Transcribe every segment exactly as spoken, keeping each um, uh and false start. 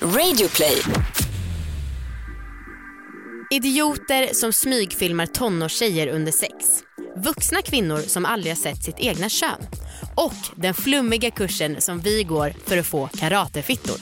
Radioplay. Idioter som smygfilmar tonårstjejer under sex. Vuxna kvinnor som aldrig har sett sitt egna kön. Och den flummiga kursen som vi går för att få karatefittor.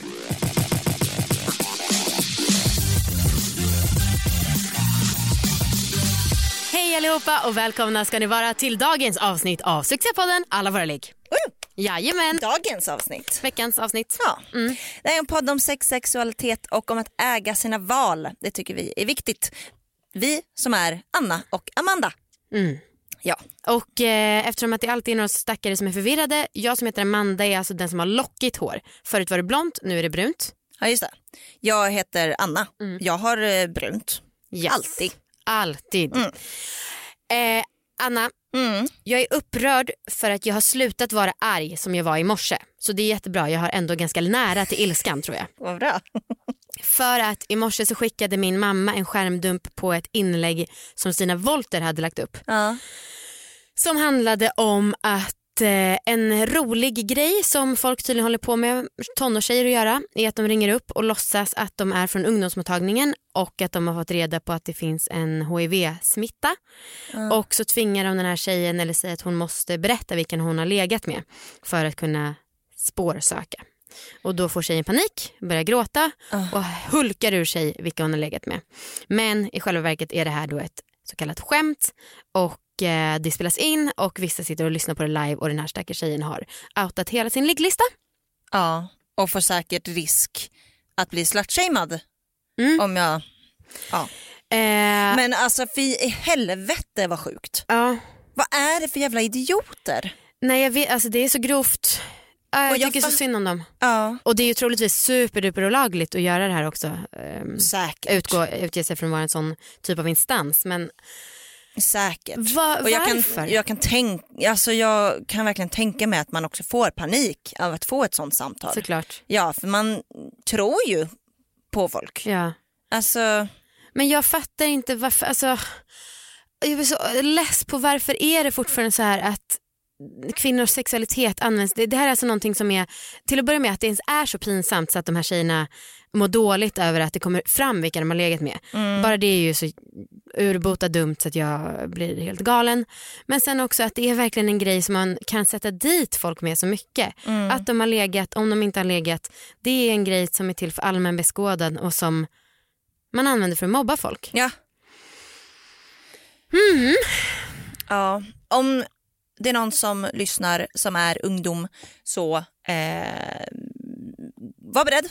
Hej allihopa och välkomna ska ni vara till dagens avsnitt av Succépodden, alla våra ligg. Mm. Jajamän. Dagens avsnitt. Veckans avsnitt. Ja. Mm. Det är en podd om sex, sexualitet och om att äga sina val. Det tycker vi är viktigt. Vi som är Anna och Amanda. Mm. Ja. Och eh, eftersom att det alltid är några stackare som är förvirrade. Jag som heter Amanda är alltså den som har lockigt hår. Förut var det blont, nu är det brunt. Ja, just det. Jag heter Anna. Mm. Jag har eh, brunt. Yes. Alltid. Alltid. Mm. Eh, Anna. Mm. Jag är upprörd för att jag har slutat vara arg som jag var i morse. Så det är jättebra, jag har ändå ganska nära till ilskan tror jag. Vad bra. För att i morse så skickade min mamma en skärmdump på ett inlägg som Stina Wolter hade lagt upp. Ja. Som handlade om att eh, en rolig grej som folk tydligen håller på med, tonårstjejer, att göra är att de ringer upp och låtsas att de är från ungdomsmottagningen. Och att de har fått reda på att det finns en H I V-smitta. Mm. Och så tvingar de den här tjejen, eller säger att hon måste berätta vilken hon har legat med. För att kunna spårsöka. Och då får tjejen panik, börjar gråta mm. och hulkar ur sig vilka hon har legat med. Men i själva verket är det här då ett så kallat skämt. Och eh, det spelas in och vissa sitter och lyssnar på det live. Och den här stackars tjejen har outat hela sin ligglista. Ja, och får säkert risk att bli slutshamad. Mm. Om jag... Ja. Eh... Men alltså, fy i helvete vad sjukt. Ja. Vad är det för jävla idioter? Nej, jag vet, alltså det är så grovt. Äh, jag, jag tycker fan... så synd om dem. Ja. Och det är ju troligtvis superduperolagligt att göra det här också. Ehm, Säkert. Utgå, utge sig från att vara en sån typ av instans, men... Säkert. Va, och jag kan, jag, kan tänk, alltså jag kan verkligen tänka mig att man också får panik av att få ett sånt samtal. Såklart. Ja, för man tror ju... på folk. Ja. Alltså... Men jag fattar inte varför... Alltså, jag är så less på varför är det fortfarande så här att kvinnors sexualitet används... Det, det här är alltså någonting som är... Till att börja med att det ens är så pinsamt så att de här tjejerna mår dåligt över att det kommer fram vilka de har legat med. Mm. Bara det är ju så urbota dumt så att jag blir helt galen. Men sen också att det är verkligen en grej som man kan sätta dit folk med så mycket. Mm. Att de har legat, om de inte har legat, det är en grej som är till för allmän beskådan och som man använder för att mobba folk. Ja. Mm. Ja, om det är någon som lyssnar som är ungdom så eh, var beredd.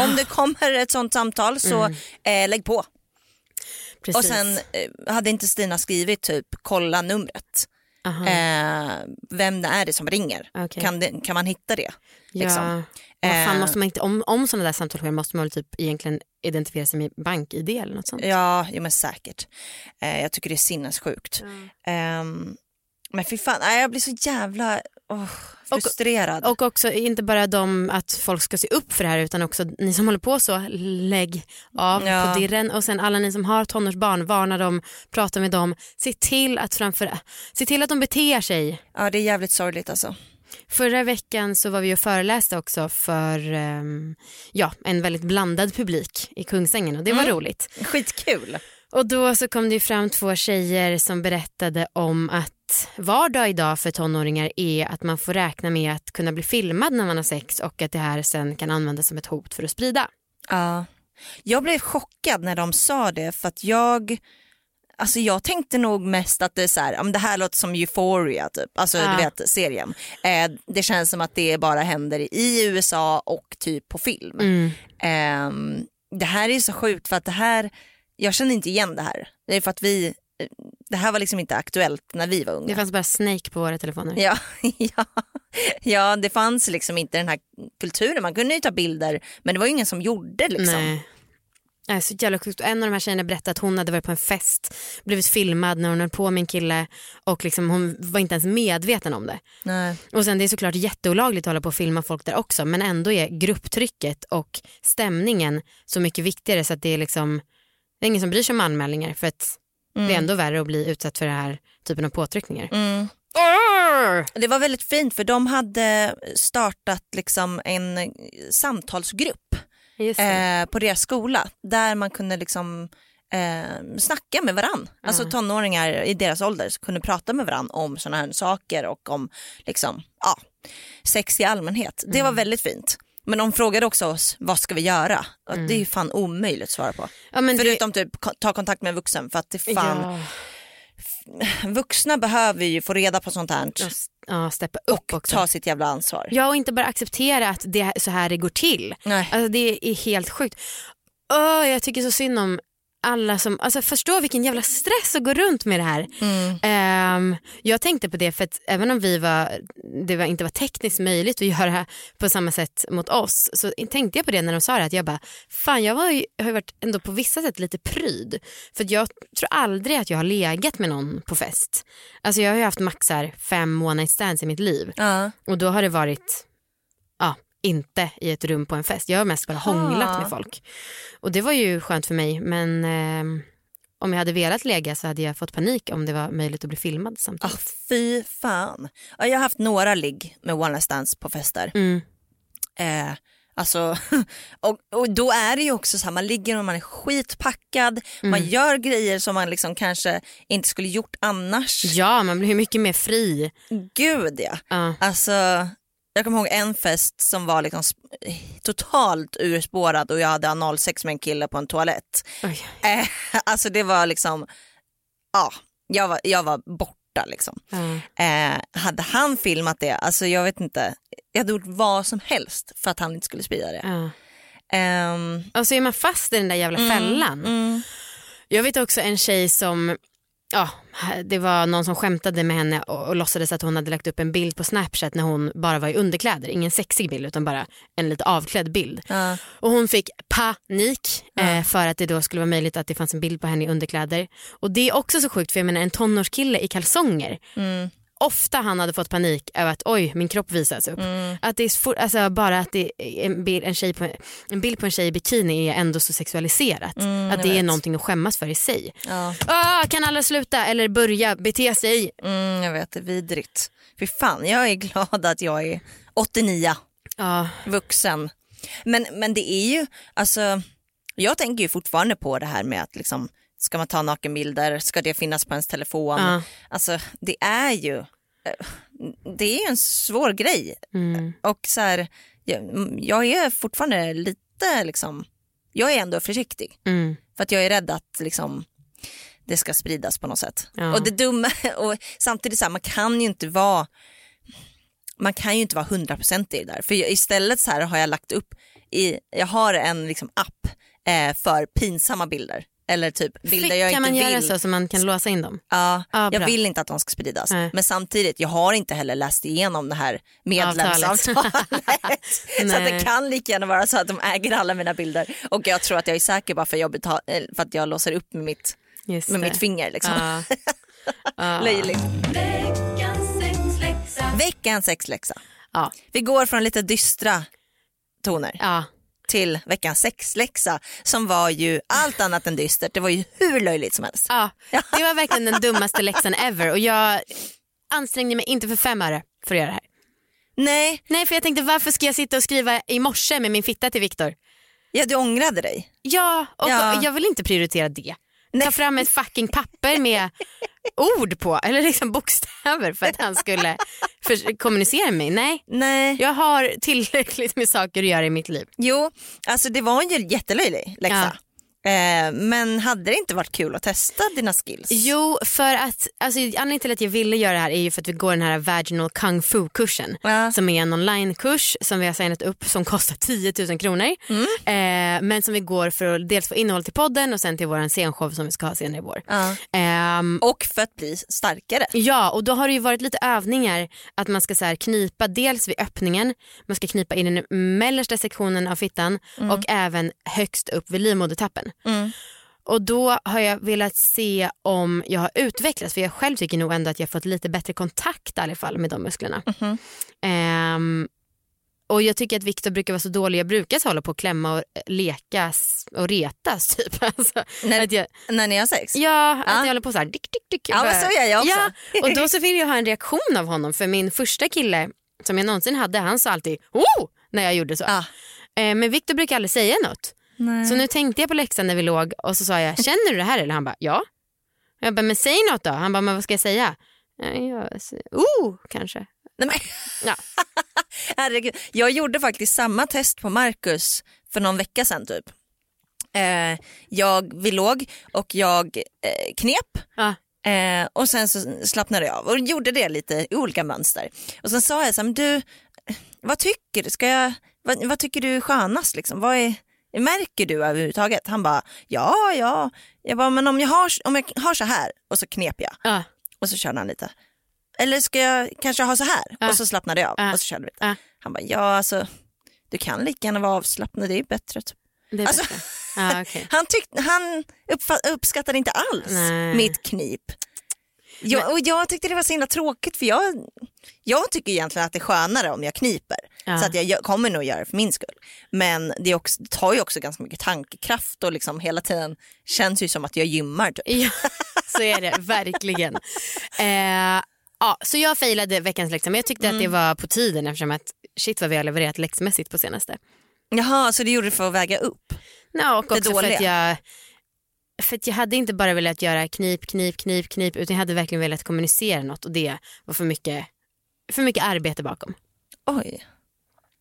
Om det kommer ett sånt samtal så mm. eh, lägg på. Precis. Och sen eh, hade inte Stina skrivit typ kolla numret. Eh, vem det är det som ringer? Okay. Kan, det, kan man hitta det? Liksom. Ja. Eh, fan, måste man inte, om om sådana där samtal sker måste man väl typ egentligen identifiera sig med bank-I D eller något sånt. Ja, jo, men säkert. Eh, jag tycker det är sinnessjukt. Mm. Eh, men fy fan, nej, jag blir så jävla... Oh, frustrerad. Och, och också inte bara de att folk ska se upp för det här utan också ni som håller på så lägg av ja. På dirren och sen alla ni som har tonårsbarn, varna dem, prata med dem, se till att framför se till att de beter sig. Ja, det är jävligt sorgligt alltså. Förra veckan så var vi ju förelästa också för um, ja, en väldigt blandad publik i Kungsängen och det mm. var roligt. Skitkul. Och då så kom det ju fram två tjejer som berättade om att vardag idag för tonåringar är att man får räkna med att kunna bli filmad när man har sex och att det här sen kan användas som ett hot för att sprida. Ja, jag blev chockad när de sa det för att jag, alltså jag tänkte nog mest att det är så här, om det här låter som Euphoria typ, alltså ja. Du vet serien. Eh, det känns som att det bara händer i U S A och typ på film. Mm. Eh, det här är så sjukt för att det här... Jag känner inte igen det här. Det är för att vi... Det här var liksom inte aktuellt när vi var unga. Det fanns bara Snake på våra telefoner. Ja, ja, ja, det fanns liksom inte den här kulturen. Man kunde ju ta bilder, men det var ju ingen som gjorde liksom. Nej. Alltså, jävla sjukt. En av de här tjejerna berättade att hon hade varit på en fest, blivit filmad när hon höll på med en kille och liksom, hon var inte ens medveten om det. Nej. Och sen det är såklart jätteolagligt att hålla på och filma folk där också, men ändå är grupptrycket och stämningen så mycket viktigare så att det är liksom... Det är ingen som bryr sig om anmälningar för att mm. det är ändå värre att bli utsatt för den här typen av påtryckningar. Mm. Det var väldigt fint för de hade startat liksom en samtalsgrupp eh, på deras skola där man kunde liksom eh, snacka med varann. Mm. Alltså tonåringar i deras ålder kunde prata med varann om sådana här saker och om liksom, ja, sex i allmänhet. Mm. Det var väldigt fint. Men de frågade också oss, vad ska vi göra? Och mm. det är fan omöjligt att svara på. Ja, men förutom det... typ ta kontakt med en vuxen, för att det fan... Ja. Vuxna behöver ju få reda på sånt här. Ja, steppa upp och också. Ta sitt jävla ansvar. Ja, och inte bara acceptera att det är så här det går till. Nej. Alltså, det är helt sjukt. Åh, jag tycker så synd om alla som... Alltså, förstå vilken jävla stress att gå runt med det här. Mm. Um, jag tänkte på det, för att även om vi var, det var, inte var tekniskt möjligt att göra det här på samma sätt mot oss, så tänkte jag på det när de sa det, att jag bara, fan, jag var ju, har ju varit ändå på vissa sätt lite pryd. För att jag tror aldrig att jag har legat med någon på fest. Alltså, jag har ju haft max här fem månader stands i mitt liv. Uh. Och då har det varit... Ja. Inte i ett rum på en fest. Jag har mest bara hånglat med folk. Och det var ju skönt för mig. Men eh, om jag hade velat lägga så hade jag fått panik om det var möjligt att bli filmad samtidigt. Oh, fy fan. Jag har haft några ligg med One Last Dance på fester. Mm. Eh, alltså, och, och då är det ju också så här. Man ligger och man är skitpackad. Mm. Man gör grejer som man liksom kanske inte skulle gjort annars. Ja, man blir mycket mer fri. Gud, ja. Uh. Alltså... Jag kommer ihåg en fest som var liksom sp- totalt urspårad, och jag hade analsex med en kille på en toalett. Eh, alltså det var liksom, ja, jag var, jag var borta liksom. Mm. Eh, hade han filmat det, alltså jag vet inte, jag hade gjort vad som helst för att han inte skulle sprida det. Mm. Um, och så är man fast i den där jävla fällan. Mm, mm. Jag vet också en tjej som... Ja, det var någon som skämtade med henne och, och låtsades att hon hade lagt upp en bild på Snapchat när hon bara var i underkläder. Ingen sexig bild, utan bara en lite avklädd bild. Uh. Och hon fick panik uh. eh, för att det då skulle vara möjligt att det fanns en bild på henne i underkläder. Och det är också så sjukt, för jag menar en tonårskille i kalsonger. Mm. Ofta han hade fått panik över att oj, min kropp visas upp. Mm. Att det är for, alltså bara att det är en bild, en, tjej på, en bild på en tjej i bikini är ändå så sexualiserat. Mm, att det vet. Är någonting att skämmas för i sig. Ja. Åh, kan alla sluta eller börja bete sig? Mm, jag vet, det är vidrigt. Fy fan, jag är glad att jag är åttionio. Ja. Vuxen. Men, men det är ju, alltså jag tänker ju fortfarande på det här med att liksom, ska man ta nakenbilder? Ska det finnas på ens telefon? Ja. Alltså det är ju... Det är en svår grej. Mm. Och så här, jag, jag är fortfarande lite liksom... Jag är ändå försiktig. Mm. För att jag är rädd att liksom, det ska spridas på något sätt. Ja. Och det dumma... Och samtidigt så här, man kan ju inte vara... Man kan ju inte vara hundraprocentig där. För jag, istället så här har jag lagt upp... I, jag har en liksom, app eh, för pinsamma bilder. Eller typ bilder Fick, jag kan inte man vill. Göra så, så man kan låsa in dem? Ja, ah, jag vill inte att de ska spridas. Nej. Men samtidigt, jag har inte heller läst igenom det här medlemsavtalet. Så att det kan lika gärna vara så att de äger alla mina bilder. Och jag tror att jag är säker bara för, jag betal- för att jag låser upp med mitt, med mitt finger. Liksom. Ah. Ah. Löjligt. Veckans sexläxa. Veckans sexläxa. Ah. Vi går från lite dystra toner. Ja. Ah. Till veckans sexläxa som var ju allt annat än dystert. Det var ju hur löjligt som helst. Ja, det var verkligen den dummaste läxan ever. Och jag ansträngde mig inte för fem öre för att göra det här. Nej. Nej, för jag tänkte, varför ska jag sitta och skriva i morse med min fitta till Viktor? Ja, du ångrade dig. Ja, och ja. Jag vill inte prioritera det. Nej. Ta fram ett fucking papper med ord på, eller liksom bokstäver för att han skulle för- kommunicera med mig. Nej. Nej, jag har tillräckligt med saker att göra i mitt liv. Jo, alltså det var en jättelöjlig läxa. Ja. Eh, men hade det inte varit kul att testa dina skills? Jo, för att alltså, anledningen till att jag ville göra det här är ju för att vi går den här vaginal kung fu-kursen. Ja. Som är en online-kurs som vi har signat upp som kostar tio tusen kronor. Mm. Eh, men som vi går för att dels få innehåll till podden och sen till vår scenshow som vi ska ha senare i vår. Ja. Eh, och för att bli starkare. Ja, och då har det ju varit lite övningar att man ska så här, knipa dels vid öppningen, man ska knipa in den mellersta sektionen av fittan. Mm. Och även högst upp vid livmodertappen. Mm. Och då har jag velat se om jag har utvecklats, för jag själv tycker nog ändå att jag har fått lite bättre kontakt i alla fall med de musklerna. Mm-hmm. ehm, och jag tycker att Victor brukar vara så dålig, jag brukar så hålla på att klämma och lekas och retas typ. Alltså, när, jag, när ni har sex? Ja, ah. att jag håller på så här dick, dick, dick. Ja, bara, men så gör jag också. Ja, och då så vill jag ha en reaktion av honom, för min första kille som jag någonsin hade, han sa alltid oh! när jag gjorde så. Ah. Eh, men Victor brukar aldrig säga något. Nej. Så nu tänkte jag på läxan när vi låg och så sa jag, känner du det här? Eller han bara, ja. Jag bara, men säg något då. Han bara, men vad ska jag säga? Jag, oh, kanske. Nej, men. Ja. Herregud. Jag gjorde faktiskt samma test på Marcus för någon vecka sedan typ. Eh, jag, vi låg och jag eh, knep. Ja. Eh, och sen så slappnade jag av och gjorde det lite i olika mönster. Och sen sa jag så här, men du, vad tycker du? Ska jag, vad, vad tycker du är skönast liksom? Vad är... Märker du överhuvudtaget? Han bara, ja, ja. Jag bara, men om jag har, om jag har så här. Och så knep jag. Uh. Och så körde han lite. Eller ska jag kanske ha så här? Uh. Och så slappnade jag av. Uh. Och så körde vi lite. Uh. Han bara, ja, alltså. Du kan lika gärna vara avslappnad. Det är bättre. Det är alltså, bättre. Ah, okay. han tyckte, han uppfatt, uppskattade inte alls Nej. mitt knip. Jag, och jag tyckte det var så himla tråkigt. För jag, jag tycker egentligen att det är skönare om jag kniper. Ja. Så att jag kommer nog göra det för min skull. Men det, är också, det tar ju också ganska mycket tankekraft. Och liksom hela tiden känns ju som att jag gymmar typ. Ja, så är det, verkligen. eh, ja, så jag failade veckans läxa. Men jag tyckte mm. att det var på tiden. Eftersom att shit vad vi har levererat läxmässigt på senaste. Jaha, så det gjorde det för att väga upp. Ja, och det också dåliga. för att jag... För att jag hade inte bara velat göra knip, knip, knip, knip. Utan jag hade verkligen velat kommunicera något. Och det var för mycket, för mycket arbete bakom. Oj.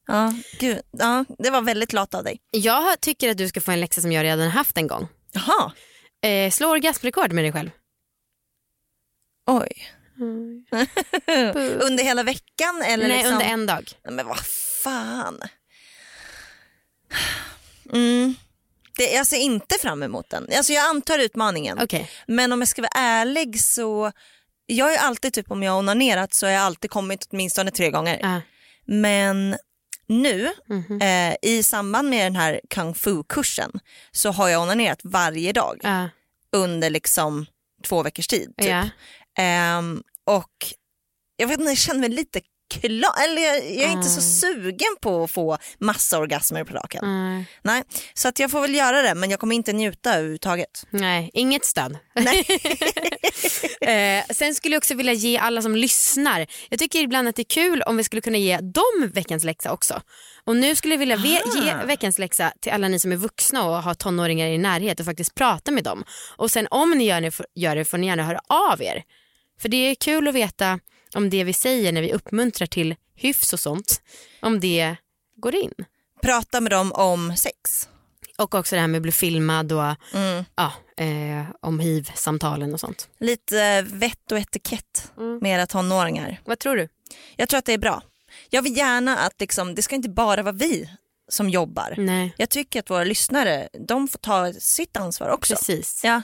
Ja, gud. Ja, det var väldigt lat av dig. Jag tycker att du ska få en läxa som jag redan haft en gång. Jaha. Eh, slå orgasmrekord med dig själv. Oj. Mm. Under hela veckan? Eller Nej, liksom... under en dag. Men vad fan. Mm. Det, jag ser inte fram emot den. Alltså jag antar utmaningen. Okay. Men om jag ska vara ärlig så... Jag är alltid typ, om jag har onanerat så har jag alltid kommit åtminstone tre gånger. Uh. Men nu, mm-hmm. eh, i samband med den här kung fu-kursen så har jag onanerat varje dag. Uh. Under liksom två veckors tid. Typ. Yeah. Eh, och jag vet inte, jag känner mig lite... Klar, eller jag, jag är inte mm. så sugen på att få massa orgasmer på raken. Mm. Nej, så att jag får väl göra det, men jag kommer inte njuta överhuvudtaget. Nej, inget stöd. Nej. eh, sen skulle jag också vilja ge alla som lyssnar. Jag tycker ibland att det är kul om vi skulle kunna ge dem veckans läxa också. Och nu skulle jag vilja ve- ge veckans läxa till alla ni som är vuxna och har tonåringar i närhet och faktiskt prata med dem. Och sen om ni gör det, gör det får ni gärna höra av er. För det är kul att veta om det vi säger när vi uppmuntrar till hyfs och sånt, om det går in. Prata med dem om sex. Och också det här med att bli filmad och mm. ja, eh, om H I V-samtalen och sånt. Lite vett och etikett mm. med era tonåringar. Vad tror du? Jag tror att det är bra. Jag vill gärna att liksom, det ska inte bara vara vi som jobbar. Nej. Jag tycker att våra lyssnare, de får ta sitt ansvar också. Precis. Ja.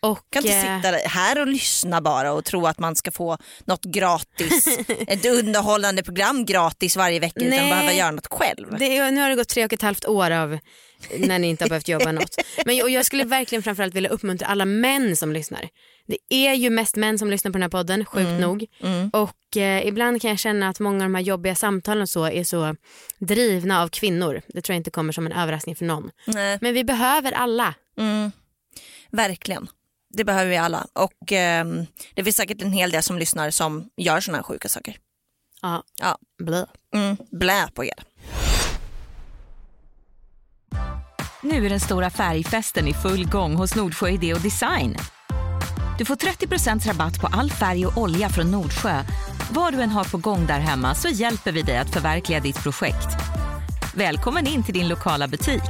Och kan inte sitta här och lyssna bara och tro att man ska få något gratis, ett underhållande program gratis varje vecka. Nej, utan behöva göra något själv. Det är, nu har det gått tre och ett halvt år av när ni inte har behövt jobba något. Men, och jag skulle verkligen framförallt vilja uppmuntra alla män som lyssnar. Det är ju mest män som lyssnar på den här podden, sjukt mm. nog. Mm. Och eh, ibland kan jag känna att många av de här jobbiga samtalen och så är så drivna av kvinnor. Det tror jag inte kommer som en överraskning för någon. Nej. Men vi behöver alla. Mm. Verkligen. Det behöver vi alla. Och eh, det finns säkert en hel del som lyssnar som gör såna här sjuka saker. Ja, ja. Blä. Mm. Blä på er. Nu är den stora färgfesten i full gång hos Nordsjö Ideo Design. Du får trettio procent rabatt på all färg och olja från Nordsjö. Vad du än har på gång där hemma så hjälper vi dig att förverkliga ditt projekt. Välkommen in till din lokala butik.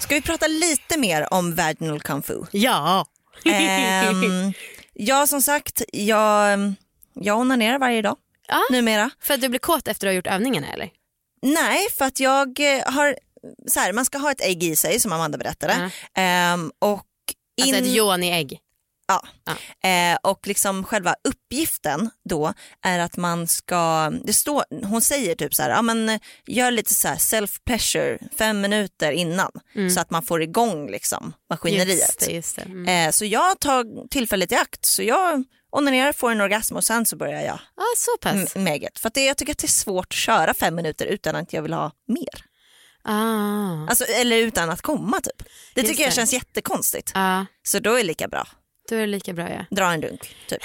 Ska vi prata lite mer om vaginal kung fu? Ja. um, ja, som sagt, jag, jag onanerar varje dag ja, numera. För att du blir kåt efter att ha gjort övningen, eller? Nej, för att jag har... Så här, man ska ha ett ägg i sig, som Amanda berättade. Ja. Um, och in... Alltså ett yoni-ägg. Ja. ja. Uh, och liksom själva uppgiften då är att man ska... Det står, hon säger typ så här, ja, men gör lite så här self-pleasure fem minuter innan. Mm. Så att man får igång liksom maskineriet. Just det, just det. Mm. Uh, så jag tar tillfället i akt. Så jag onanerar, får en orgasm och sen så börjar jag ah, så pass. M- mäget. För att det, jag tycker att det är svårt att köra fem minuter utan att jag vill ha mer. Ah. Alltså, eller utan att komma typ. Det just tycker det. Jag känns jättekonstigt. Ah. Så då är det lika bra. Då är det lika bra, ja. Dra en dunk, typ.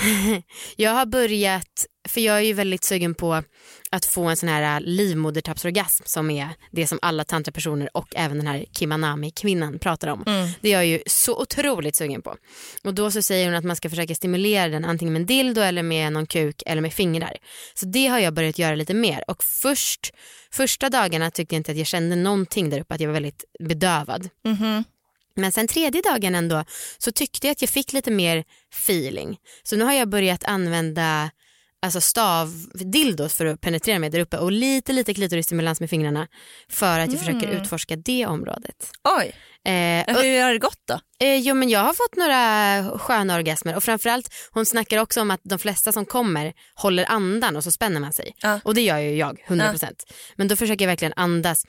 Jag har börjat, för jag är ju väldigt sugen på att få en sån här livmodertappsorgasm som är det som alla tantrapersoner och även den här Kimanami-kvinnan pratar om. Mm. Det är jag ju så otroligt sugen på. Och då så säger hon att man ska försöka stimulera den antingen med en dildo eller med någon kuk eller med fingrar. Så det har jag börjat göra lite mer. Och först, första dagarna tyckte jag inte att jag kände någonting där uppe, att jag var väldigt bedövad. Mhm. Men sen tredje dagen ändå så tyckte jag att jag fick lite mer feeling. Så nu har jag börjat använda alltså stavdildos för att penetrera mig där uppe. Och lite, lite klitorisstimulans med fingrarna för att jag mm. försöker utforska det området. Oj, eh, och, hur har det gått då? Eh, jo, men jag har fått några sköna orgasmer. Och framförallt, hon snackar också om att de flesta som kommer håller andan och så spänner man sig. Ah. Och det gör ju jag, hundra procent. Ah. Men då försöker jag verkligen andas...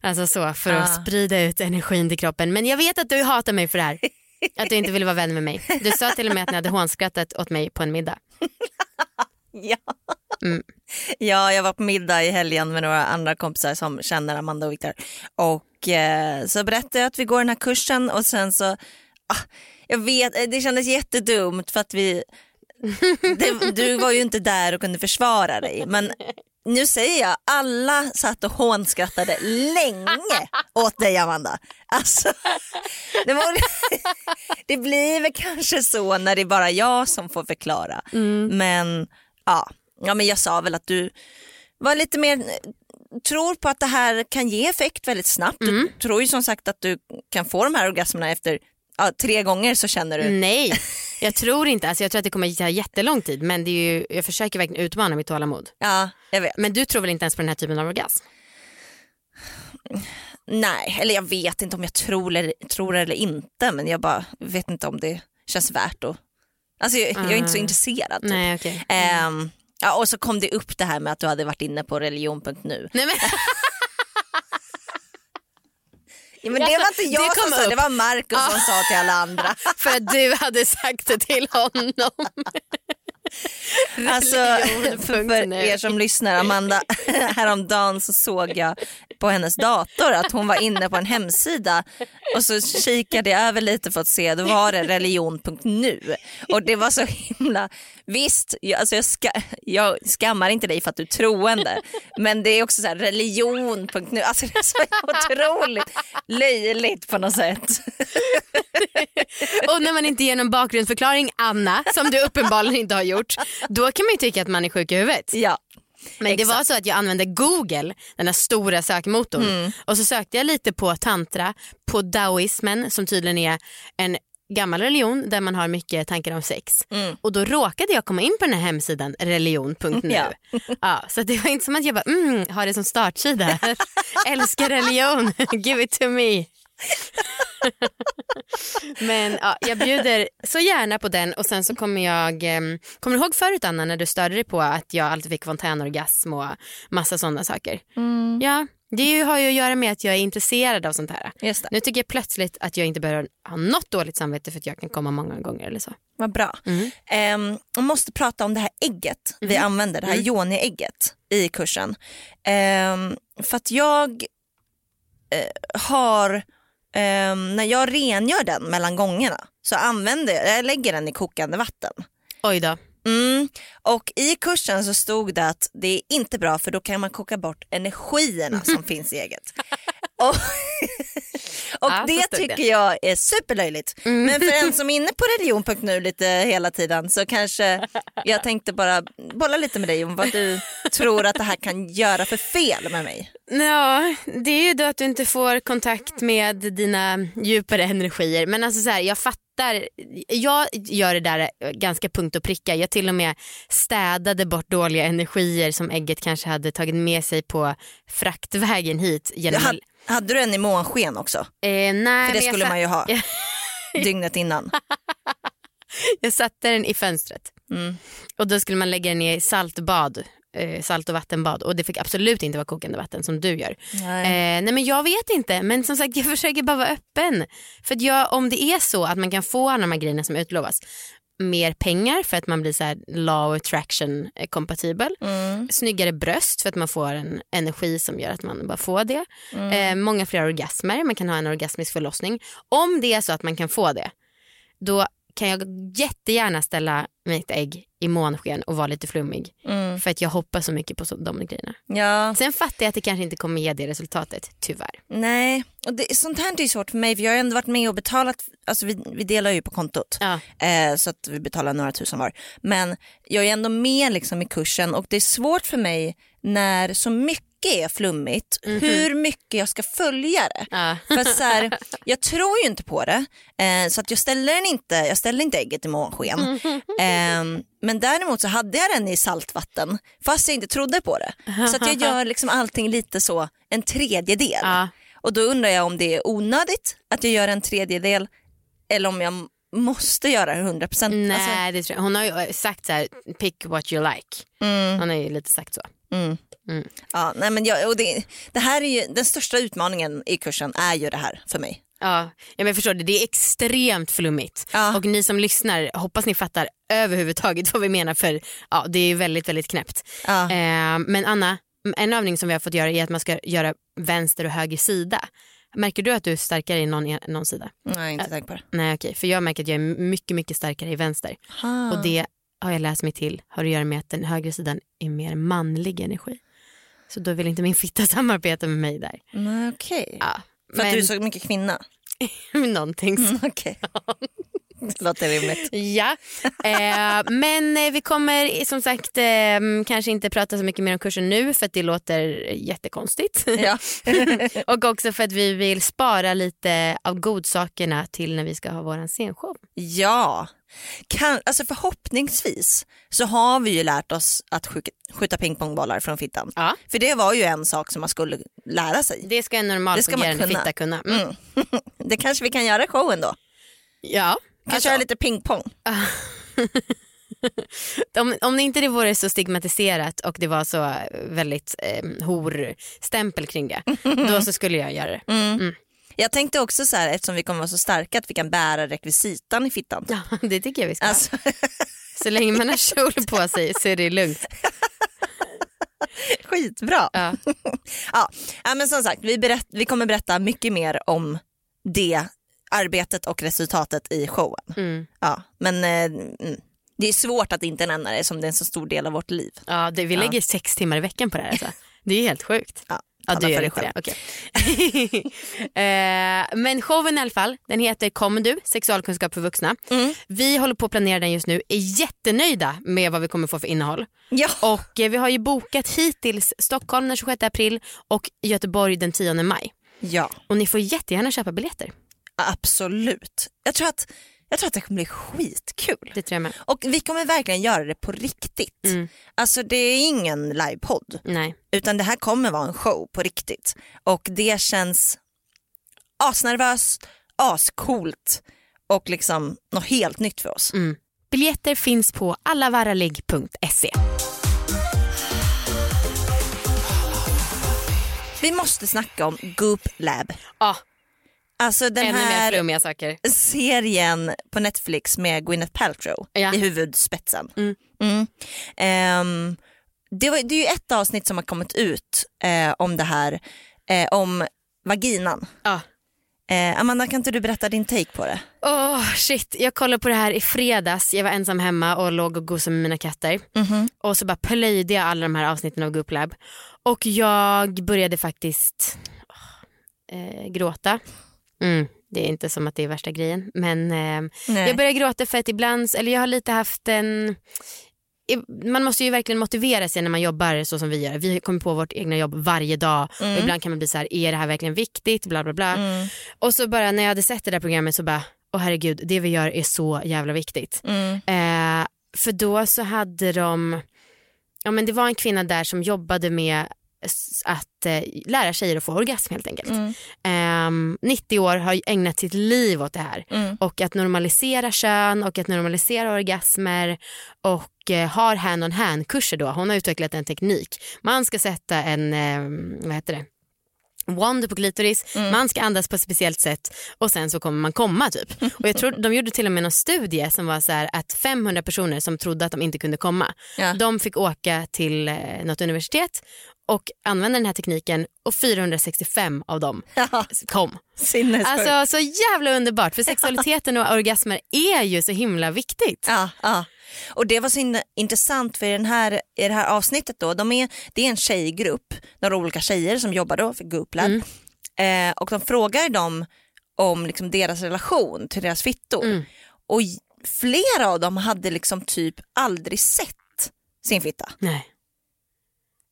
Alltså så, för att ah. sprida ut energin till kroppen. Men jag vet att du hatar mig för det här. Att du inte ville vara vän med mig. Du sa till och med att ni hade hånskrattat åt mig på en middag. Ja. Mm. Ja, jag var på middag i helgen med några andra kompisar som känner Amanda och Victor. Och eh, så berättade jag att vi går den här kursen. Och sen så, ah, jag vet, det kändes jättedumt för att vi... Det, du var ju inte där och kunde försvara dig. Men... Nu säger jag, alla satt och hånskrattade länge åt dig, Amanda. Alltså, det, var, det blir väl kanske så när det är bara jag som får förklara. Mm. Men ja, ja, men jag sa väl att du var lite mer... tror på att det här kan ge effekt väldigt snabbt. Mm. Du tror ju som sagt att du kan få de här orgasmerna efter... Ja, tre gånger så känner du... Nej, jag tror inte. Alltså, jag tror att det kommer att ta jättelång tid. Men det är ju, jag försöker verkligen utmana mitt tålamod. Ja, jag vet. Men du tror väl inte ens på den här typen av orgasm? Nej, eller jag vet inte om jag tror eller, tror eller inte. Men jag bara vet inte om det känns värt att... Alltså, jag, uh. jag är inte så intresserad. Typ. Nej, okej. Okay. Um, ja, och så kom det upp det här med att du hade varit inne på religion punkt nu. Nej, men... Ja, men det var inte jag det som sa, upp. Det var Markus som sa till alla andra. För att du hade sagt det till honom. Alltså, för er som lyssnar, Amanda, häromdagen så såg jag på hennes dator att hon var inne på en hemsida och så kikade jag över lite för att se, då var det religion punkt nu. Och det var så himla... Visst, jag, alltså jag, ska, jag skammar inte dig för att du är troende, men det är också så här religion punkt nu. Alltså det är så otroligt löjligt på något sätt. Och när man inte ger någon bakgrundsförklaring, Anna, som du uppenbarligen inte har gjort, då kan man ju tycka att man är sjuk i huvudet. Ja. Men exakt. Det var så att jag använde Google, den här stora sökmotorn. Mm. Och så sökte jag lite på tantra, på daoismen, som tydligen är en gammal religion där man har mycket tankar om sex. Mm. Och då råkade jag komma in på den här hemsidan religion punkt nu. Ja. Ja, så det var inte som att jag bara mm, har det som startsida. Älskar religion, give it to me. Men ja, jag bjuder så gärna på den. Och sen så kommer jag eh, kommer du ihåg förut, Anna, när du störde dig på att jag alltid fick fontänorgasm och massa sådana saker? Mm. Ja, det har ju att göra med att jag är intresserad av sånt här. Just det. Nu tycker jag plötsligt att jag inte behöver ha något dåligt samvete för att jag kan komma många gånger eller så. Vad bra. Man mm. um, måste prata om det här ägget mm. vi använder, det här mm. yoni-ägget i kursen. Um, för att jag uh, har... Um, när jag rengör den mellan gångerna så använder jag, jag lägger den i kokande vatten. Oj då. Mm. Och i kursen så stod det att det är inte bra för då kan man koka bort energierna som finns i ägget. Och, och ja, det tycker det. Jag är superlöjligt. Mm. Men för en som är inne på religion punkt nu lite hela tiden så kanske jag tänkte bara bolla lite med dig om vad du tror att det här kan göra för fel med mig. Ja, det är ju då att du inte får kontakt med dina djupare energier. Men alltså så här, jag fattar. Där, jag gör det där ganska punkt och pricka. Jag till och med städade bort dåliga energier som ägget kanske hade tagit med sig på fraktvägen hit. Genom... Hade, hade du en i månsken också? Eh, nej, för det skulle satt... man ju ha dygnet innan. Jag satte den i fönstret. Mm. Och då skulle man lägga den i saltbad. Salt- och vattenbad. Och det fick absolut inte vara kokande vatten som du gör. Nej. Eh, nej men jag vet inte. Men som sagt, jag försöker bara vara öppen. För att jag, om det är så att man kan få alla de här grejerna som utlovas, mer pengar för att man blir så här law attraction kompatibel. Mm. Snyggare bröst för att man får en energi som gör att man bara får det. Mm. Eh, många fler orgasmer. Man kan ha en orgasmisk förlossning. Om det är så att man kan få det. då kan jag jättegärna ställa mitt ägg i månsken och vara lite flummig. Mm. För att jag hoppas så mycket på så, de grejerna. Ja. Sen fattar jag att det kanske inte kommer ge det resultatet, tyvärr. Nej, och det, sånt här är ju svårt för mig. För jag har ändå varit med och betalat, alltså vi, vi delar ju på kontot. Ja. Eh, så att vi betalar några tusen var. Men jag är ändå med liksom i kursen. Och det är svårt för mig när så mycket är flummigt, mm-hmm. hur mycket jag ska följa det. Ja. För så här, jag tror ju inte på det, eh, så att jag ställer den inte, jag ställer inte ägget i månsken. Mm-hmm. Eh, men däremot så hade jag den i saltvatten fast jag inte trodde på det. Så att jag gör liksom allting lite så en tredjedel. Ja. Och då undrar jag om det är onödigt att jag gör en tredjedel eller om jag måste göra hundra procent. Nej, alltså. Det tror jag. Hon har ju sagt så här, pick what you like. Mm. Hon har ju lite sagt så. Mm. Mm. Ja, nej, men jag, och det, det här är ju den största utmaningen i kursen är ju det här för mig. Ja, men jag förstår det. Det är extremt flummigt. Ja. Och ni som lyssnar, hoppas ni fattar överhuvudtaget vad vi menar för ja, det är väldigt, väldigt knäppt. Ja. Eh, men Anna, en övning som vi har fått göra är att man ska göra vänster och höger sida. Märker du att du är starkare i någon, någon sida? Nej, inte tänkt på det. Nej, okej. För jag märker att jag är mycket, mycket starkare i vänster. Ha. Och det har jag läst mig till har att göra med att den högra sidan är mer manlig energi. Så då vill inte min fitta samarbeta med mig där. Mm, okej. Okay. Ja, för men... att du är så mycket kvinna? Någonting. Mm, okej. Okay. Det låter rimligt. Ja. Eh, men vi kommer som sagt eh, kanske inte prata så mycket mer om kursen nu för att det låter jättekonstigt. Ja. Och också för att vi vill spara lite av godsakerna till när vi ska ha våran scenshow. Ja. Kan, alltså förhoppningsvis så har vi ju lärt oss att skjuta, skjuta pingpongbollar från fittan. Ja. För det var ju en sak som man skulle lära sig. Det ska en normal fungerande fitta kunna. Mm. Mm. Det kanske vi kan göra i showen då. Ja. Kanske alltså. Göra lite pingpong. om, om det inte det vore så stigmatiserat och det var så väldigt eh, horstämpel kring det, då så skulle jag göra det. Mm. Mm. Jag tänkte också så här, eftersom vi kommer vara så starka att vi kan bära rekvisitan i fittan. Ja, det tycker jag vi ska. Alltså. Så länge man har kjol på sig så är det lugnt. Skitbra. Ja. Ja, men som sagt, vi, berätt, vi kommer berätta mycket mer om det arbetet och resultatet i showen. Mm. Ja, men eh, det är svårt att inte nämna det som det är en så stor del av vårt liv. Ja, det, vi lägger ja. sex timmar i veckan på det här. Alltså. Det är helt sjukt. Ja. Ja, du gör det själv. Okay. eh, men showen i alla fall, den heter Kommer du? Sexualkunskap för vuxna. Mm. Vi håller på att planera den just nu. Är jättenöjda med vad vi kommer få för innehåll. Ja. Och eh, vi har ju bokat hittills Stockholm den tjugosjätte april och Göteborg den tionde maj. Ja. Och ni får jättegärna köpa biljetter. Absolut. Jag tror att Jag tror att det kommer bli skitkul. Det tror jag med. Och vi kommer verkligen göra det på riktigt. Mm. Alltså det är ingen livepodd. Nej. Utan det här kommer vara en show på riktigt. Och det känns asnervöst, ascoolt och liksom något helt nytt för oss. Mm. Biljetter finns på alla vara ligg punkt se. Vi måste snacka om Goop Lab. Ja. Alltså den ännu här flummiga saker. Serien på Netflix med Gwyneth Paltrow ja. i huvudspetsen. Mm. Mm. Um, det, var, det är ju ett avsnitt som har kommit ut eh, om det här, eh, om vaginan. Ja. Eh, Amanda, kan inte du berätta din take på det? Åh oh, shit, jag kollade på det här i fredags. Jag var ensam hemma och låg och gosade med mina katter. Mm-hmm. Och så bara plöjde jag alla de här avsnitten av Goop Lab. Och jag började faktiskt oh, eh, gråta. Mm, det är inte som att det är värsta grejen. Men eh, jag börjar gråta för att ibland, eller jag har lite haft en, man måste ju verkligen motivera sig när man jobbar så som vi gör. Vi kommer på vårt egna jobb varje dag. Mm. Och ibland kan man bli så här, är det här verkligen viktigt? Bla bla bla. Mm. Och så bara när jag hade sett det där programmet så bara, åh herregud, det vi gör är så jävla viktigt. Mm. eh, För då så hade de, ja men det var en kvinna där som jobbade med att eh, lära tjejer att få orgasm helt enkelt. Mm. eh, nittio år har ägnat sitt liv åt det här. Mm. Och att normalisera kön och att normalisera orgasmer och eh, har hand-on-hand kurser då. Hon har utvecklat en teknik. Man ska sätta en eh, vad heter det? Wand på klitoris. Mm. Man ska andas på ett speciellt sätt och sen så kommer man komma typ. Och jag tror de gjorde till och med någon studie som var så här att femhundra personer som trodde att de inte kunde komma. Ja. De fick åka till eh, något universitet och använde den här tekniken och fyrahundrasextiofem av dem ja. kom. Sinnessjukt. Alltså så jävla underbart, för sexualiteten och orgasmer är ju så himla viktigt. Ja, ja. Och det var så intressant för i, den här, i det här avsnittet då, de är, det är en tjejgrupp, några olika tjejer som jobbar då för Goop Lab. Mm. Eh, och de frågar dem om liksom deras relation till deras fittor. Mm. Och flera av dem hade liksom typ aldrig sett sin fitta. Nej.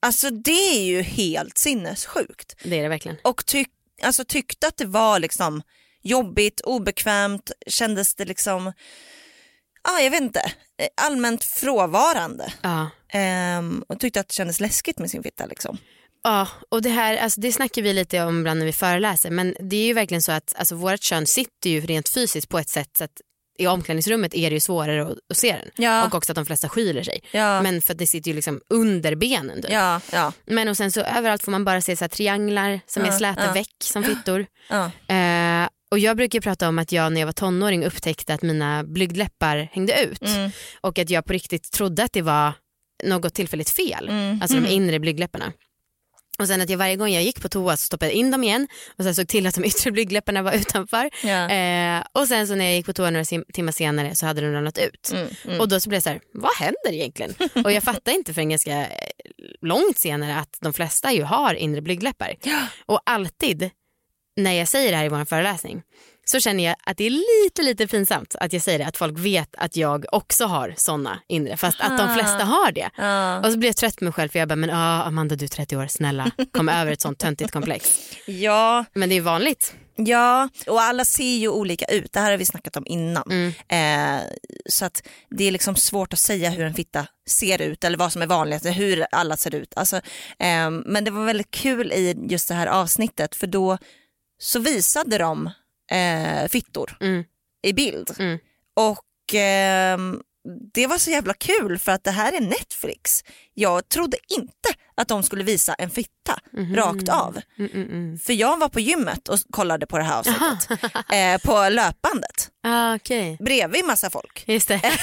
Alltså det är ju helt sinnessjukt. Det är det verkligen. Och tyck, alltså, tyckte att det var liksom jobbigt, obekvämt, kändes det liksom... Ja, ah, jag vet inte. Allmänt frånvarande. Ja. Um, och tyckte att det kändes läskigt med sin fitta liksom. Ja, och det här, alltså det snackar vi lite om bland när vi föreläser, men det är ju verkligen så att alltså, vårt kön sitter ju rent fysiskt på ett sätt så att i omklädningsrummet är det ju svårare att, att se den. Ja. Och också att de flesta skyler sig. Ja. Men för att det sitter ju liksom under benen. Ja, ja. Men och sen så överallt får man bara se så här trianglar som ja, är släta ja. väck som fittor. Ja. Eh, och jag brukar prata om att jag när jag var tonåring upptäckte att mina blygdläppar hängde ut. Mm. Och att jag på riktigt trodde att det var något tillfälligt fel. Mm. Alltså de inre blygdläpparna. Och sen att jag varje gång jag gick på toa så stoppade jag in dem igen. Och sen såg till att de yttre blygdläpparna var utanför. Ja. Eh, och sen så när jag gick på toa några sim- timmar senare så hade de ramlat ut. Mm, mm. Och då så blev jag så här, vad händer egentligen? Och jag fattade inte förrän ganska långt senare att de flesta ju har inre blygdläppar. Ja. Och alltid när jag säger det här i vår föreläsning så känner jag att det är lite, lite pinsamt att jag säger det. Att folk vet att jag också har såna inre. Fast att de flesta har det. Ah. Och så blir jag trött med mig själv. För jag bara, men ah, Amanda du är trettio år, snälla. Kom över ett sånt töntigt komplex. Ja. Men det är vanligt. Ja, och alla ser ju olika ut. Det här har vi snackat om innan. Mm. Eh, så att det är liksom svårt att säga hur en fitta ser ut. Eller vad som är vanligt, hur alla ser ut. Alltså, eh, men det var väldigt kul i just det här avsnittet. För då så visade de... Eh, fittor mm. i bild mm. och eh, det var så jävla kul för att det här är Netflix. Jag trodde inte att de skulle visa en fitta mm-hmm. rakt av mm-mm. för jag var på gymmet och kollade på det här avsnittet eh, på löpandet ah, okay. bredvid massa folk. Just det.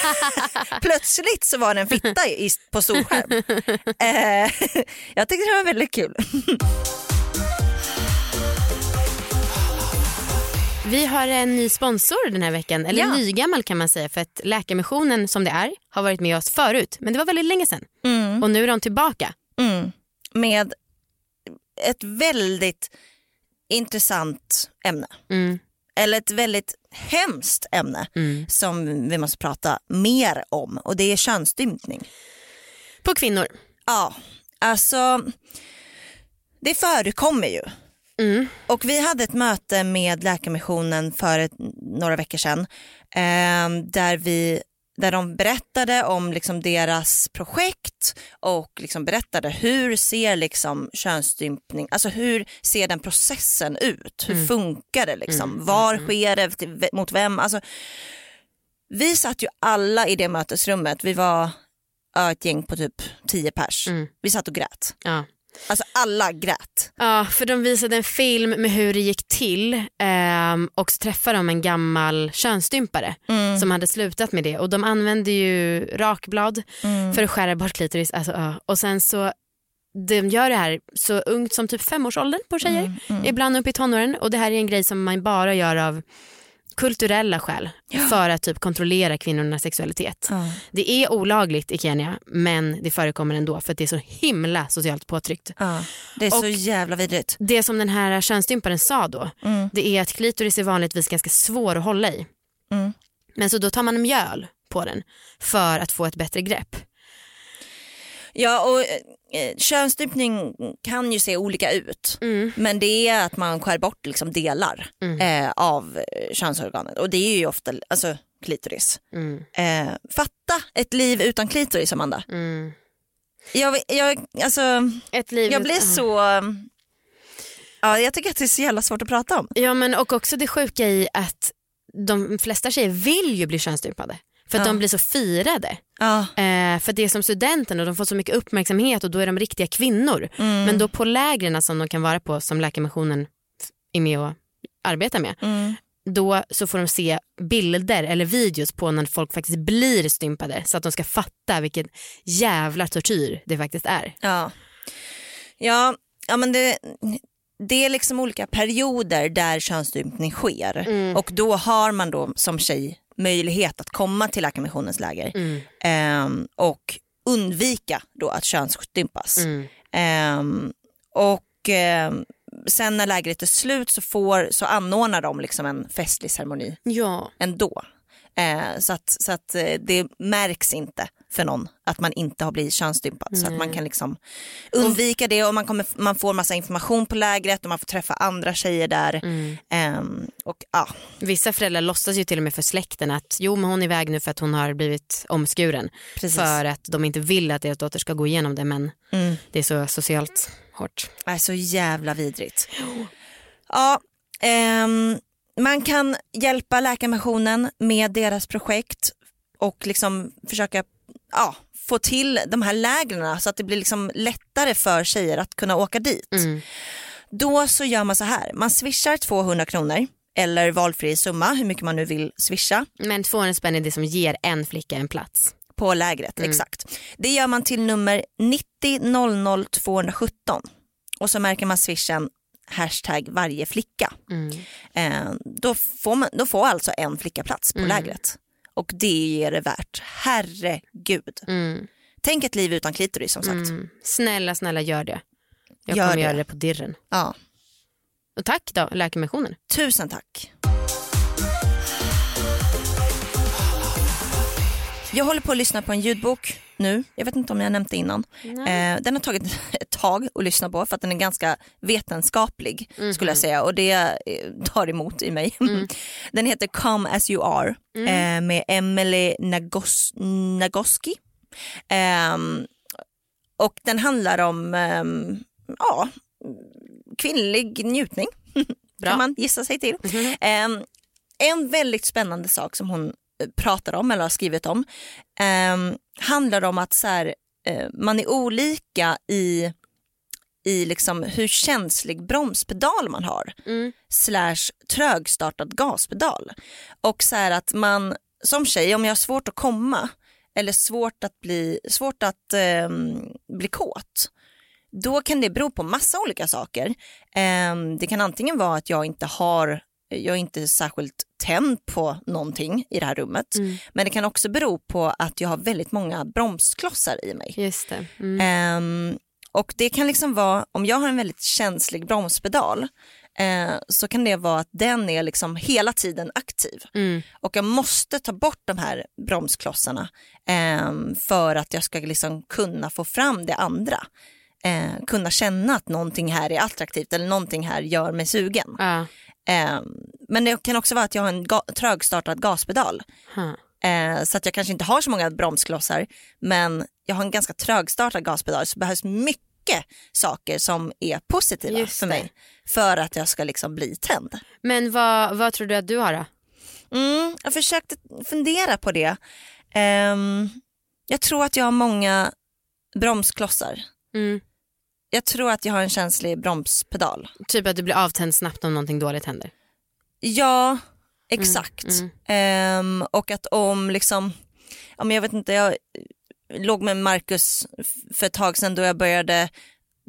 Plötsligt så var det en fitta i, på storskärm. eh, jag tyckte det var väldigt kul. Vi har en ny sponsor den här veckan, eller ja. nygammal kan man säga, för att Läkarmissionen som det är har varit med oss förut, men det var väldigt länge sedan. Mm. Och nu är de tillbaka. Mm. Med ett väldigt intressant ämne. Mm. Eller ett väldigt hemskt ämne mm. som vi måste prata mer om, och det är könsstympning. På kvinnor? Ja, alltså det förekommer ju. Mm. Och vi hade ett möte med Läkarmissionen för ett, några veckor sedan eh, där, vi, där de berättade om liksom deras projekt och liksom berättade hur ser liksom könsstympning, alltså hur ser den processen ut, hur mm. funkar det liksom, mm. var sker det, mot vem, alltså vi satt ju alla i det mötesrummet, vi var ja, ett gäng på typ tio pers, mm. vi satt och grät. Ja. Alltså alla grät. Ja, för de visade en film med hur det gick till eh, och så träffade de en gammal könsstympare mm. som hade slutat med det, och de använde ju rakblad mm. för att skära bort klitoris alltså, ja. Och sen så de gör det här så ungt som typ femårsåldern på tjejer, mm. Mm. ibland upp i tonåren, och det här är en grej som man bara gör av kulturella skäl ja. för att typ kontrollera kvinnornas sexualitet. Ja. Det är olagligt i Kenya, men det förekommer ändå för att det är så himla socialt påtryckt. Ja. Det är och så jävla vidrigt. Det som den här könsstymparen sa då, mm. det är att klitoris är vanligtvis ganska svår att hålla i. Mm. Men så då tar man mjöl på den för att få ett bättre grepp. Ja, och eh, könsstympning kan ju se olika ut. Mm. Men det är att man skär bort liksom delar mm. eh, av könsorganet. Och det är ju ofta alltså, klitoris. Mm. Eh, fatta ett liv utan klitoris, Amanda. Mm. Jag, jag, alltså, ett liv jag blir ut- så... Aha. Ja, jag tycker att det är så jävla svårt att prata om. Ja, men och också det sjuka i att de flesta tjejer vill ju bli könsstympade. För att ja. de blir så firade. Ja. Eh, för det är som studenten och de får så mycket uppmärksamhet, och då är de riktiga kvinnor. Mm. Men då på lägren som de kan vara på, som Läkarmissionen är med och arbetar med, mm. då så får de se bilder eller videos på när folk faktiskt blir stympade, så att de ska fatta vilken jävla tortyr det faktiskt är. Ja. Ja, ja men det... Det är liksom olika perioder där könsstympning sker. Mm. Och då har man då som tjej möjlighet att komma till Läkarmissionens läger. Mm. Ehm, och undvika då att könsstympas. Mm. Ehm, och ehm, sen när lägret är slut så, får, så anordnar de liksom en festlig ceremoni ja. ändå. Ehm, så att, så att det märks inte för någon att man inte har blivit könsstympad. Mm. Så att man kan liksom undvika det. Och man, kommer, man får massa information på lägret. Och man får träffa andra tjejer där. Mm. Ehm, och, ja. Vissa föräldrar låtsas ju till och med för släkten att jo men hon är iväg nu för att hon har blivit omskuren. Precis. För att de inte vill att deras dotter ska gå igenom det. Men mm. det är så socialt hårt. Det är så jävla vidrigt. Oh. Ja. Ehm, man kan hjälpa Läkarmissionen med deras projekt. Och liksom försöka ja, få till de här lägren så att det blir liksom lättare för tjejer att kunna åka dit. Mm. Då så gör man så här. Man swishar tvåhundra kronor eller valfri summa, hur mycket man nu vill swisha. Men tvåhundra spänn är det som ger en flicka en plats. På lägret, mm. exakt. Det gör man till nummer nittio noll noll tvåhundrasjutton. Och så märker man swishen hashtag varje flicka. Mm. Eh, då, får man, då får alltså en flicka plats på mm. lägret. Och det är det värt. Herregud. Mm. Tänk ett liv utan klitoris som sagt. Mm. Snälla, snälla gör det. Jag gör kommer det. göra det på dirren. Ja. Och tack då, Läkarmissionen. Tusen tack. Jag håller på att lyssna på en ljudbok nu. Jag vet inte om jag nämnde innan. Eh, den har tagit ett tag att lyssna på för att den är ganska vetenskaplig mm-hmm. skulle jag säga. Och det tar emot i mig. Mm. Den heter Come as you are mm. eh, med Emily Nagos- Nagoski. Eh, och den handlar om eh, ja, kvinnlig njutning. Bra. Kan man gissa sig till. Mm-hmm. Eh, en väldigt spännande sak som hon pratar om eller har skrivit om eh, handlar om att så här, eh, man är olika i, i liksom hur känslig bromspedal man har mm. slash trögstartad gaspedal och så här att man som tjej om jag har svårt att komma eller svårt att bli svårt att eh, bli kåt då kan det bero på massa olika saker eh, det kan antingen vara att jag inte har jag är inte särskilt tänd på någonting i det här rummet. Mm. Men det kan också bero på att jag har väldigt många bromsklossar i mig. Just det. Mm. Um, och det kan liksom vara, om jag har en väldigt känslig bromspedal uh, så kan det vara att den är liksom hela tiden aktiv. Mm. Och jag måste ta bort de här bromsklossarna um, för att jag ska liksom kunna få fram det andra. Uh, kunna känna att någonting här är attraktivt eller någonting här gör mig sugen. Uh. Men det kan också vara att jag har en ga- trögstartad gaspedal hmm. så att jag kanske inte har så många bromsklossar men jag har en ganska trögstartad gaspedal så behövs mycket saker som är positiva för mig för att jag ska liksom bli tänd. Men vad, vad tror du att du har då? Mm, jag försökte fundera på det. Um, jag tror att jag har många bromsklossar. Mm. Jag tror att jag har en känslig bromspedal. Typ att du blir avtänd snabbt om någonting dåligt händer. Ja, exakt. Mm, mm. Um, och att om liksom... Om jag vet inte, jag låg med Marcus för ett tag sedan då jag började...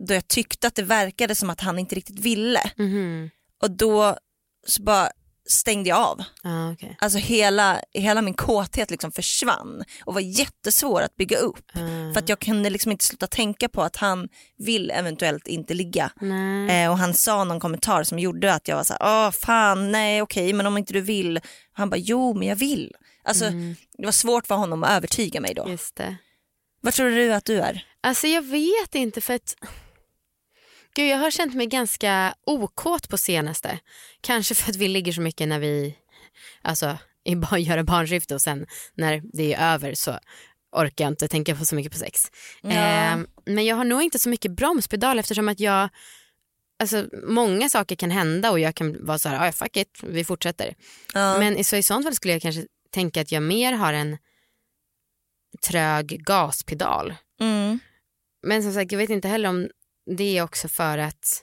Då jag tyckte att det verkade som att han inte riktigt ville. Mm. Och då så bara stängde jag av. Ah, okay. Alltså hela, hela min kåthet liksom försvann och var jättesvår att bygga upp ah. för att jag kunde liksom inte sluta tänka på att han vill eventuellt inte ligga eh, och han sa någon kommentar som gjorde att jag var så här, åh fan nej okej okay, men om inte du vill han bara jo men jag vill alltså mm. det var svårt för honom att övertyga mig då. Just det. Vad tror du att du är? Alltså jag vet inte för att Gud, jag har känt mig ganska okåt på senaste. Kanske för att vi ligger så mycket när vi alltså, bara gör barnskifte och sen när det är över så orkar jag inte tänka på så mycket på sex. Ja. Eh, men jag har nog inte så mycket bromspedal eftersom att jag alltså, många saker kan hända och jag kan vara så här, ah, fuck it, vi fortsätter. Ja. Men så i sånt fall skulle jag kanske tänka att jag mer har en trög gaspedal. Mm. Men som sagt, jag vet inte heller om det är också för att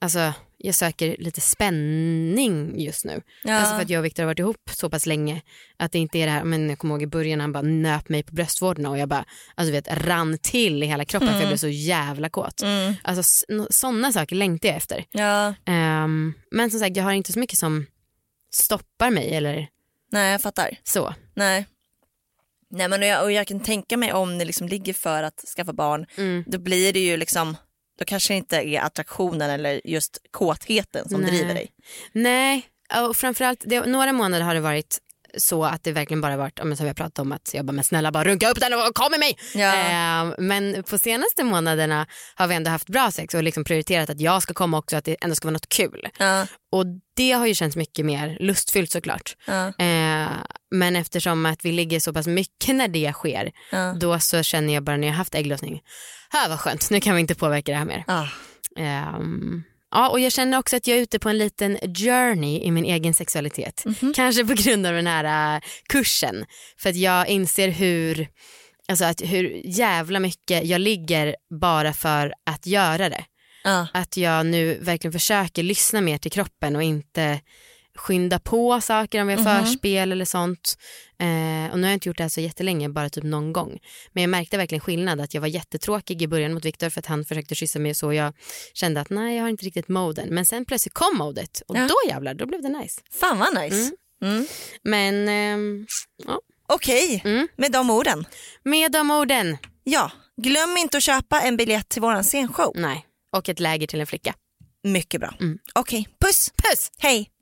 alltså, jag söker lite spänning just nu. Ja. Alltså för att jag och Victor har varit ihop så pass länge att det inte är det här, men jag kommer ihåg i början han bara nöp mig på bröstvårdarna och jag bara, alltså vet, rann till i hela kroppen mm. för jag blev så jävla kåt. Mm. Alltså sådana saker längtar jag efter. Ja. Um, men som sagt, jag har inte så mycket som stoppar mig eller... Nej, jag fattar. Så. Nej. Nej, men och jag, och jag kan tänka mig om ni liksom ligger för att skaffa barn, mm. då blir det ju liksom, då kanske det inte är attraktionen eller just kåtheten som Nej. driver dig. Nej, och framförallt det, några månader har det varit så att det verkligen bara varit, som vi har pratat om, att jag bara, men snälla bara runka upp den och kom med mig. Ja. Eh, men på senaste månaderna har vi ändå haft bra sex och liksom prioriterat att jag ska komma också, att det ändå ska vara något kul. Ja. Och det har ju känts mycket mer lustfyllt såklart. Ja. Eh, men eftersom att vi ligger så pass mycket när det sker, ja. Då så känner jag bara när jag haft ägglossning, här var skönt, nu kan vi inte påverka det här mer. Ja. Eh, Ja, och jag känner också att jag är ute på en liten journey i min egen sexualitet. Mm-hmm. Kanske på grund av den här uh, kursen. För att jag inser hur, alltså att hur jävla mycket jag ligger bara för att göra det. Uh. Att jag nu verkligen försöker lyssna mer till kroppen och inte skynda på saker om vi har mm-hmm. förspel eller sånt. Eh, och nu har jag inte gjort det här så jättelänge, bara typ någon gång. Men jag märkte verkligen skillnad att jag var jättetråkig i början mot Victor för att han försökte kyssa mig och så. Jag kände att nej, jag har inte riktigt moden. Men sen plötsligt kom modet och ja. Då jävlar, då blev det nice. Fan vad nice. Mm. Mm. Men, eh, ja. Okej, okay. mm. med de orden. Med de orden. Ja, glöm inte att köpa en biljett till våran scenshow. Nej, och ett läger till en flicka. Mycket bra. Mm. Okej, okay. Puss. Puss. Hej.